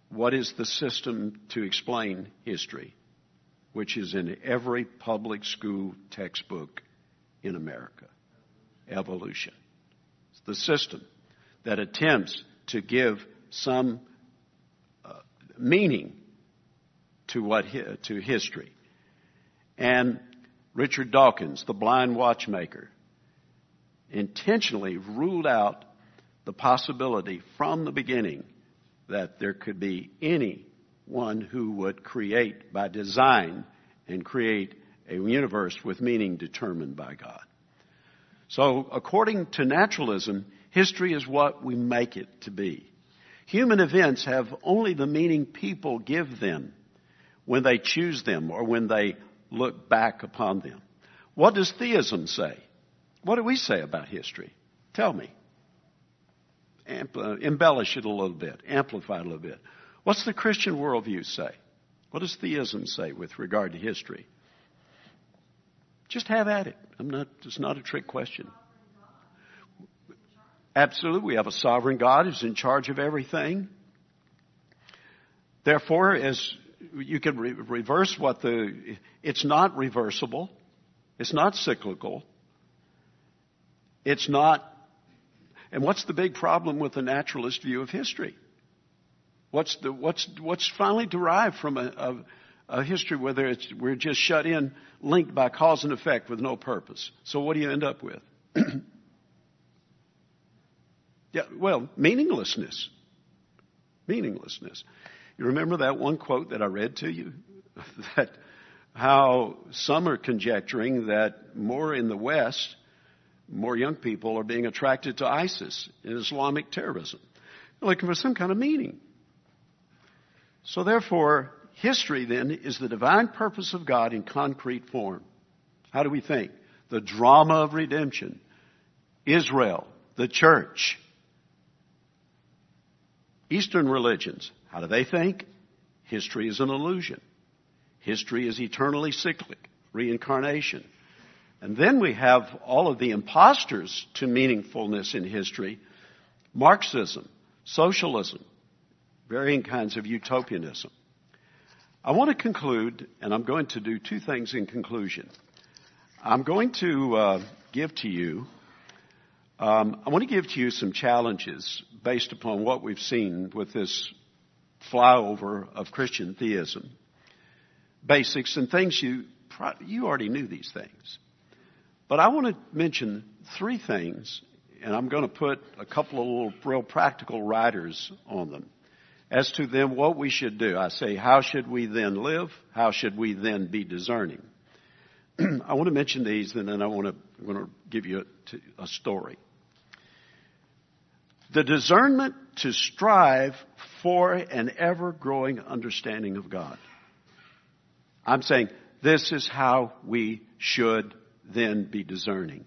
What is the system to explain history, which is in every public school textbook in America? Evolution. It's the system that attempts to give some uh, meaning to what hi- to history. And Richard Dawkins, The Blind Watchmaker, intentionally ruled out the possibility from the beginning that there could be any one who would create by design and create a universe with meaning determined by God. So according to naturalism, History is what we make it to be. Human events have only the meaning people give them when they choose them or when they look back upon them. What does theism say? What do we say about history? Tell me. Ampl- embellish it a little bit. Amplify it a little bit. What's the Christian worldview say? What does theism say with regard to history? Just have at it. I'm not. It's not a trick question. Absolutely, we have a sovereign God who's in charge of everything. Therefore, as you can re- reverse what the, it's not reversible, it's not cyclical, it's not. And what's the big problem with the naturalist view of history? What's the what's what's finally derived from a, a, a history where it's we're just shut in, linked by cause and effect with no purpose. So what do you end up with? Yeah, well, meaninglessness. Meaninglessness. You remember that one quote that I read to you? That how some are conjecturing that more in the West, more young people are being attracted to ISIS and Islamic terrorism. They're looking for some kind of meaning. So therefore, history then is the divine purpose of God in concrete form. How do we think? The drama of redemption. Israel. The church. Eastern religions, how do they think? History is an illusion. History is eternally cyclic, reincarnation. And then we have all of the imposters to meaningfulness in history, Marxism, socialism, varying kinds of utopianism. I want to conclude, and I'm going to do two things in conclusion. I'm going to uh, give to you Um, I want to give to you some challenges based upon what we've seen with this flyover of Christian theism. Basics and things you, pro- you already knew these things. But I want to mention three things, and I'm going to put a couple of little real practical riders on them. As to then what we should do, I say, how should we then live? How should we then be discerning? I want to mention these, and then I want to, I'm going to give you a, a story. The discernment to strive for an ever-growing understanding of God. I'm saying this is how we should then be discerning.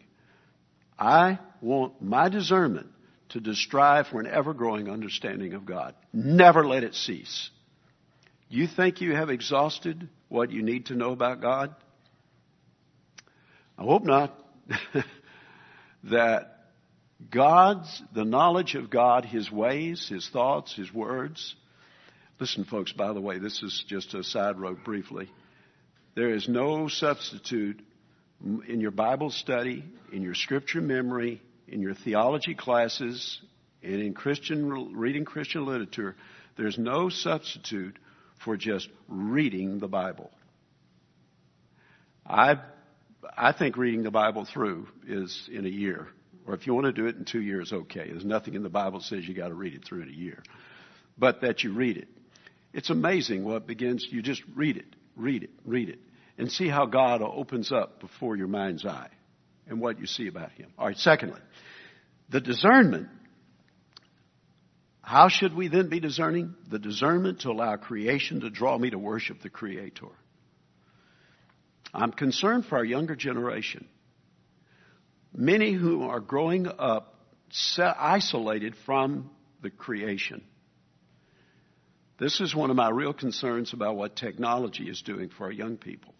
I want my discernment to, to strive for an ever-growing understanding of God. Never let it cease. You think you have exhausted what you need to know about God? I hope not. That God's, the knowledge of God, His ways, His thoughts, His words. Listen, folks, by the way, this is just a side road briefly. There is no substitute in your Bible study, in your scripture memory, in your theology classes, and in Christian reading Christian literature. There's no substitute for just reading the Bible. I I think reading the Bible through is in a year. Or if you want to do it in two years, okay. There's nothing in the Bible that says you got to read it through in a year. But that you read it. It's amazing what begins. You just read it, read it, read it. And see how God opens up before your mind's eye. And what you see about Him. All right, secondly. The discernment. How should we then be discerning? The discernment to allow creation to draw me to worship the Creator. I'm concerned for our younger generation. Many who are growing up isolated from the creation. This is one of my real concerns about what technology is doing for our young people.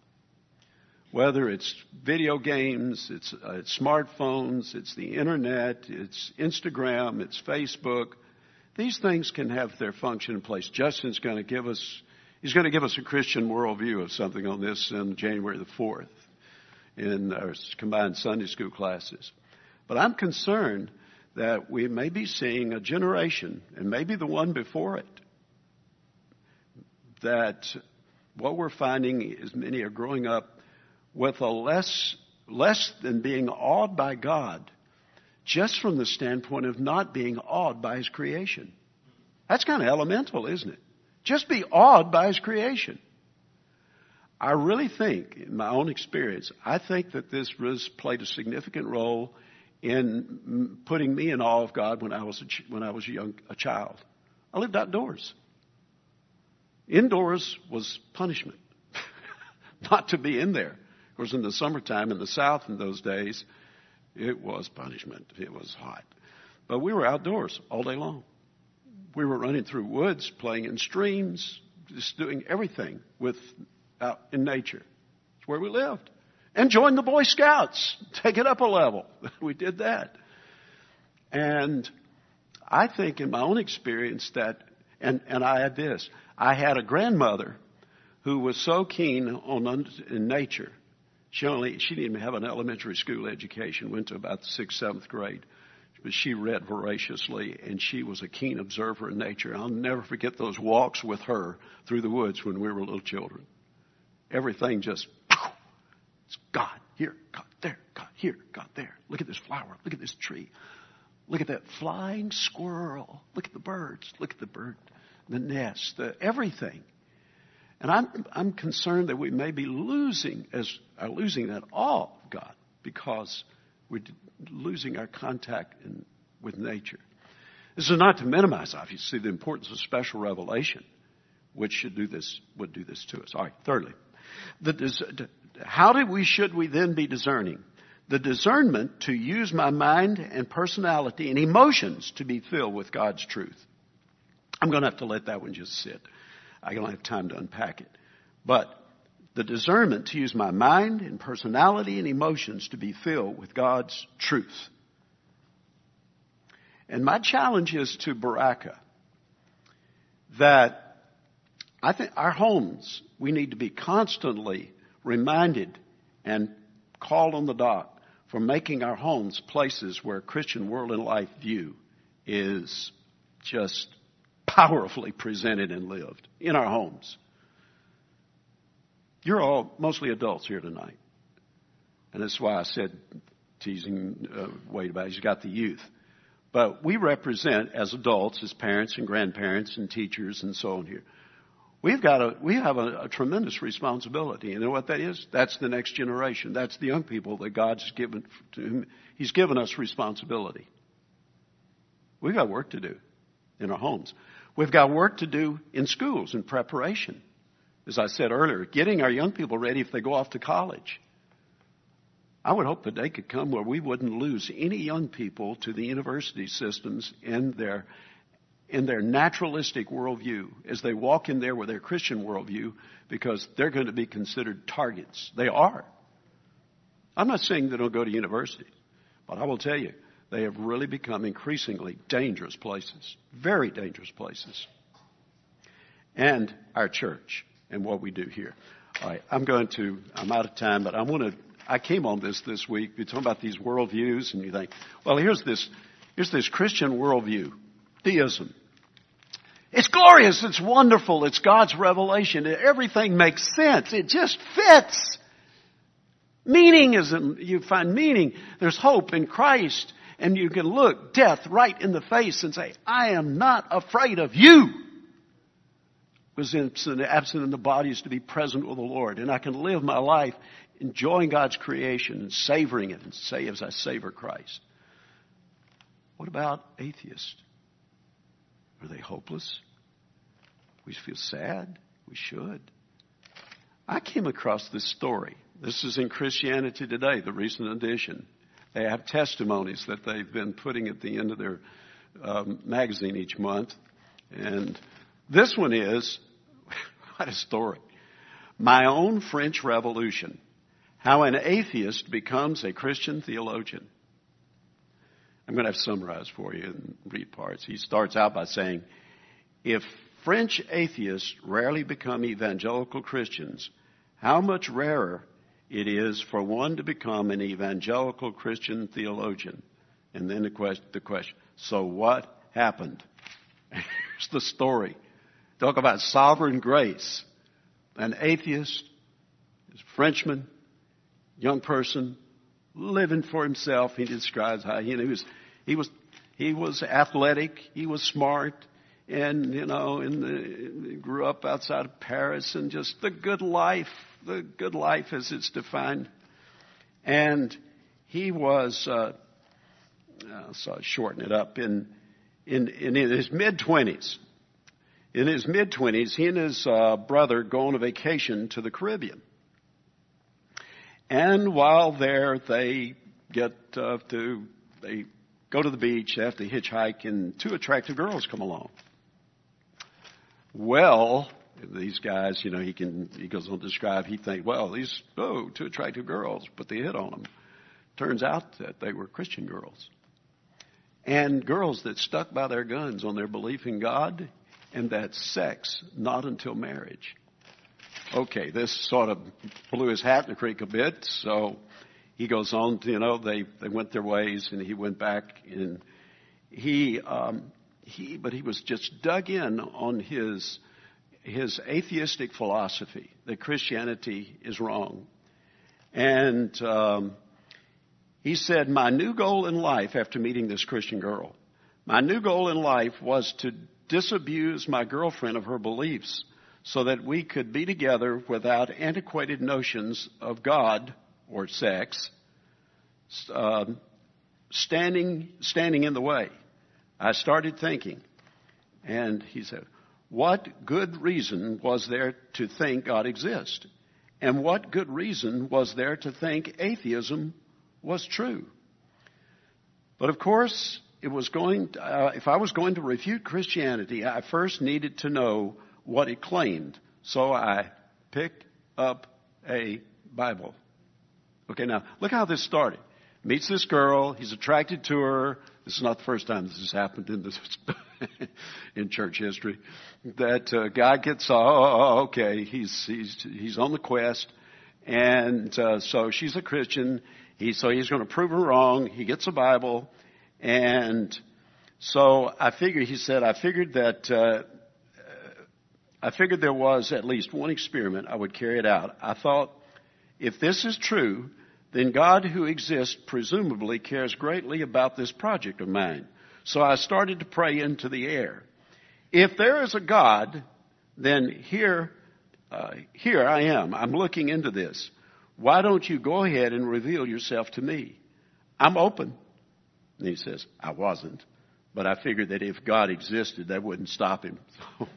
Whether it's video games, it's, uh, it's smartphones, it's the internet, it's Instagram, it's Facebook. These things can have their function in place. Justin's going to give us He's going to give us a Christian worldview of something on this on January the fourth in our combined Sunday school classes. But I'm concerned that we may be seeing a generation, and maybe the one before it, that what we're finding is many are growing up with a less, less than being awed by God, just from the standpoint of not being awed by His creation. That's kind of elemental, isn't it? Just be awed by His creation. I really think, in my own experience, I think that this has played a significant role in putting me in awe of God when I was a ch- when I was a young a child. I lived outdoors. Indoors was punishment, not to be in there. Of course, in the summertime in the South in those days, it was punishment. It was hot. But we were outdoors all day long. We were running through woods, playing in streams, just doing everything with out in nature. It's where we lived. And joined the Boy Scouts. Take it up a level. We did that. And I think in my own experience that, and, and I had this, I had a grandmother who was so keen on in nature. She only she didn't even have an elementary school education, went to about the sixth, seventh grade. But she read voraciously, and she was a keen observer in nature. I'll never forget those walks with her through the woods when we were little children. Everything just, pow, it's God here, God there, God here, God there. Look at this flower. Look at this tree. Look at that flying squirrel. Look at the birds. Look at the bird, the nest, the everything. And I'm I'm concerned that we may be losing as are losing that awe of God because we're losing our contact in, with nature. This is not to minimize, obviously, the importance of special revelation, which should do this would do this to us. All right. Thirdly, the dis- how do we should we then be discerning? The discernment to use my mind and personality and emotions to be filled with God's truth. I'm going to have to let that one just sit. I don't have time to unpack it. But the discernment to use my mind and personality and emotions to be filled with God's truth. And my challenge is to Baraka that I think our homes, we need to be constantly reminded and called on the dock for making our homes places where Christian world and life view is just powerfully presented and lived in our homes. You're all mostly adults here tonight. And that's why I said, teasing uh, Wade about it, he's got the youth. But we represent as adults, as parents and grandparents and teachers and so on here. We've got a, we have a, a tremendous responsibility. You know what that is? That's the next generation. That's the young people that God's given to him. He's given us responsibility. We've got work to do in our homes. We've got work to do in schools in preparation. As I said earlier, getting our young people ready if they go off to college. I would hope the day could come where we wouldn't lose any young people to the university systems in their in their naturalistic worldview as they walk in there with their Christian worldview because they're going to be considered targets. They are. I'm not saying they don't go to university, but I will tell you, they have really become increasingly dangerous places, very dangerous places. And our church and what we do here. All right, I'm going to, I'm out of time, but I want to, I came on this this week. You're talking about these worldviews and you think, well, here's this, here's this Christian worldview. Theism. It's glorious. It's wonderful. It's God's revelation. Everything makes sense. It just fits. Meaning is, you find meaning. There's hope in Christ. And you can look death right in the face and say, I am not afraid of you. Was absent in the body is to be present with the Lord. And I can live my life enjoying God's creation and savoring it and say as I savor Christ. What about atheists? Are they hopeless? We feel sad. We should. I came across this story. This is in Christianity Today, the recent edition. They have testimonies that they've been putting at the end of their um, magazine each month. And this one is, what a story. My Own French Revolution. How an Atheist Becomes a Christian Theologian. I'm going to have to summarize for you and read parts. He starts out by saying, if French atheists rarely become evangelical Christians, how much rarer it is for one to become an evangelical Christian theologian. And then the question, the question so what happened? Here's the story. Talk about sovereign grace. An atheist, a Frenchman, young person, living for himself. He describes how he, he was, he was, he was athletic. He was smart, and you know, and grew up outside of Paris, and just the good life, the good life as it's defined. And he was, uh, uh, so I'll shorten it up, in in, in his mid-twenties. In his mid-twenties, he and his uh, brother go on a vacation to the Caribbean. And while there, they get uh, to, they go to the beach, they have to hitchhike, and two attractive girls come along. Well, these guys, you know, he can, he goes on to describe, he thinks, well, these, oh, two attractive girls, but they hit on them. Turns out that they were Christian girls. And girls that stuck by their guns on their belief in God and that sex, not until marriage. Okay, this sort of blew his hat in the creek a bit, so he goes on to, you know, they, they went their ways, and he went back, and he, um, he, but he was just dug in on his his atheistic philosophy that Christianity is wrong. And um, he said, my new goal in life, after meeting this Christian girl, my new goal in life was to disabuse my girlfriend of her beliefs so that we could be together without antiquated notions of God or sex uh, standing standing in the way. I started thinking, and he said, what good reason was there to think God exists? And what good reason was there to think atheism was true? But of course, it was going to, uh, if I was going to refute Christianity, I first needed to know what it claimed. So I picked up a Bible. Okay, now, look how this started. Meets this girl. He's attracted to her. This is not the first time this has happened in this in church history. That uh, guy gets, oh, okay, he's he's he's on the quest, and uh, so she's a Christian. He so he's going to prove her wrong. He gets a Bible, and so I figured. He said, I figured that uh, I figured there was at least one experiment I would carry it out. I thought, if this is true, then God who exists presumably cares greatly about this project of mine. So I started to pray into the air. If there is a God, then here, uh, here I am. I'm looking into this. Why don't you go ahead and reveal yourself to me? I'm open. And he says, I wasn't. But I figured that if God existed, that wouldn't stop him. So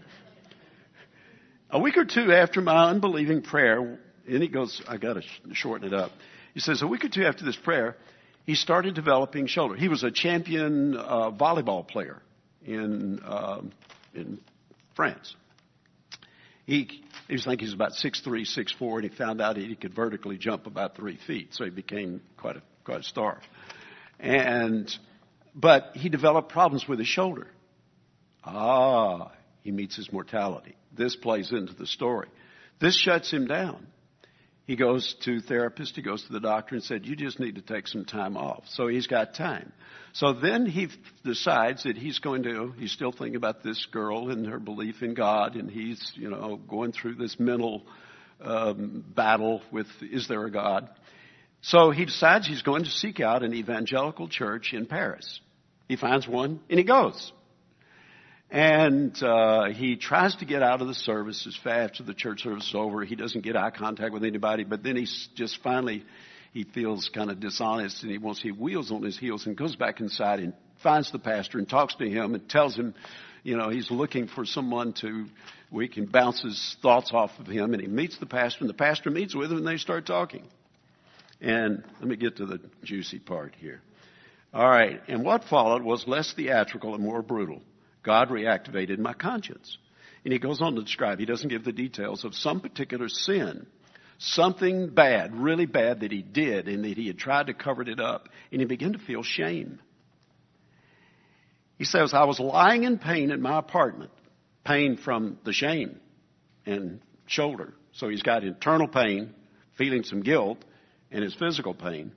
a week or two after my unbelieving prayer, and he goes, I got to sh- shorten it up. He says, a week or two after this prayer, he started developing shoulder. He was a champion uh, volleyball player in uh, in France. He, he was thinking he was about six three, six four, and he found out he could vertically jump about three feet. So he became quite a quite a star. And but he developed problems with his shoulder. Ah, he meets his mortality. This plays into the story. This shuts him down. He goes to therapist, he goes to the doctor and said, you just need to take some time off. So he's got time. So then he f- decides that he's going to, he's still thinking about this girl and her belief in God, and he's, you know, going through this mental um, battle with, is there a God? So he decides he's going to seek out an evangelical church in Paris. He finds one and he goes. And uh he tries to get out of the service as fast as the church service is over. He doesn't get eye contact with anybody, but then he's just finally, he feels kind of dishonest, and he wants, he wheels on his heels and goes back inside and finds the pastor and talks to him and tells him, you know, he's looking for someone to, we can bounce his thoughts off of him. And he meets the pastor, and the pastor meets with him, and they start talking. And let me get to the juicy part here. All right. And what followed was less theatrical and more brutal. God reactivated my conscience. And he goes on to describe, he doesn't give the details of some particular sin, something bad, really bad that he did and that he had tried to cover it up. And he began to feel shame. He says, I was lying in pain in my apartment, pain from the shame and shoulder. So he's got internal pain, feeling some guilt, and his physical pain.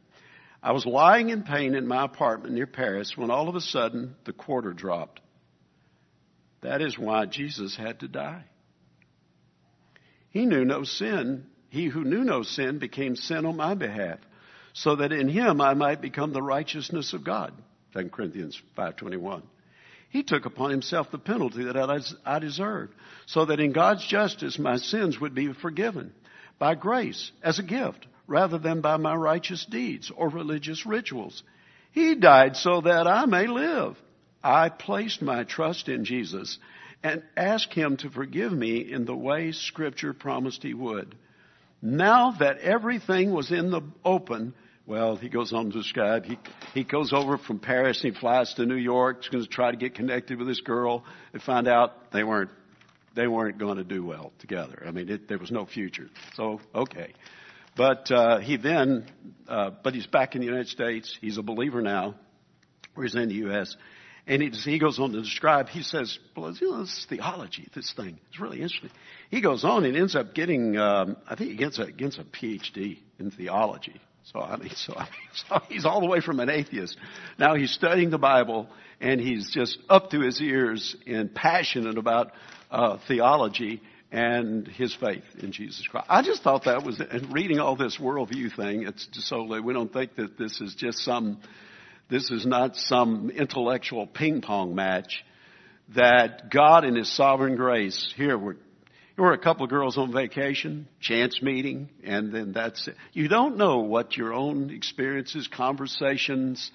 I was lying in pain in my apartment near Paris when all of a sudden the quarter dropped. That is why Jesus had to die. He knew no sin. He who knew no sin became sin on my behalf, so that in him I might become the righteousness of God. Second Corinthians five twenty-one. He took upon himself the penalty that I deserved, so that in God's justice my sins would be forgiven by grace as a gift, rather than by my righteous deeds or religious rituals. He died so that I may live. I placed my trust in Jesus and asked him to forgive me in the way Scripture promised he would. Now that everything was in the open, well, he goes on to describe, he, he goes over from Paris and he flies to New York. He's going to try to get connected with this girl and find out they weren't, they weren't going to do well together. I mean, it, there was no future. So, okay. But uh, he then, uh, but he's back in the United States. He's a believer now. He's in the U S And he, he goes on to describe, he says, well, you know, this is theology, this thing. It's really interesting. He goes on and ends up getting, um, I think he gets a, gets a P H D in theology. So I mean, so, I mean, so he's all the way from an atheist. Now he's studying the Bible, and he's just up to his ears and passionate about uh, theology and his faith in Jesus Christ. I just thought that was, and reading all this worldview thing, it's just so late. We don't think that this is just some, this is not some intellectual ping pong match, that God in his sovereign grace, here we're There were a couple of girls on vacation, chance meeting, and then that's it. You don't know what your own experiences, conversations,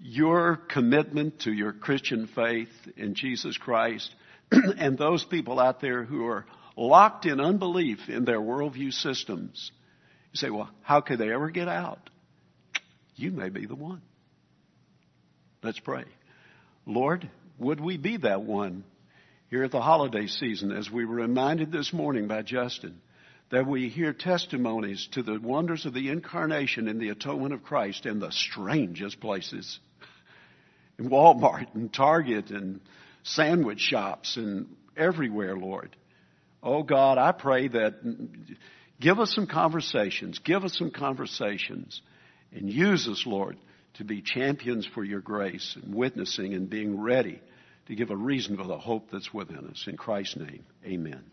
your commitment to your Christian faith in Jesus Christ, and those people out there who are locked in unbelief in their worldview systems. You say, well, how could they ever get out? You may be the one. Let's pray. Lord, would we be that one? Here at the holiday season, as we were reminded this morning by Justin, that we hear testimonies to the wonders of the incarnation and the atonement of Christ in the strangest places. In Walmart and Target and sandwich shops and everywhere, Lord. Oh God, I pray that give us some conversations, give us some conversations, and use us, Lord, to be champions for your grace and witnessing and being ready to give a reason for the hope that's within us. In Christ's name, amen.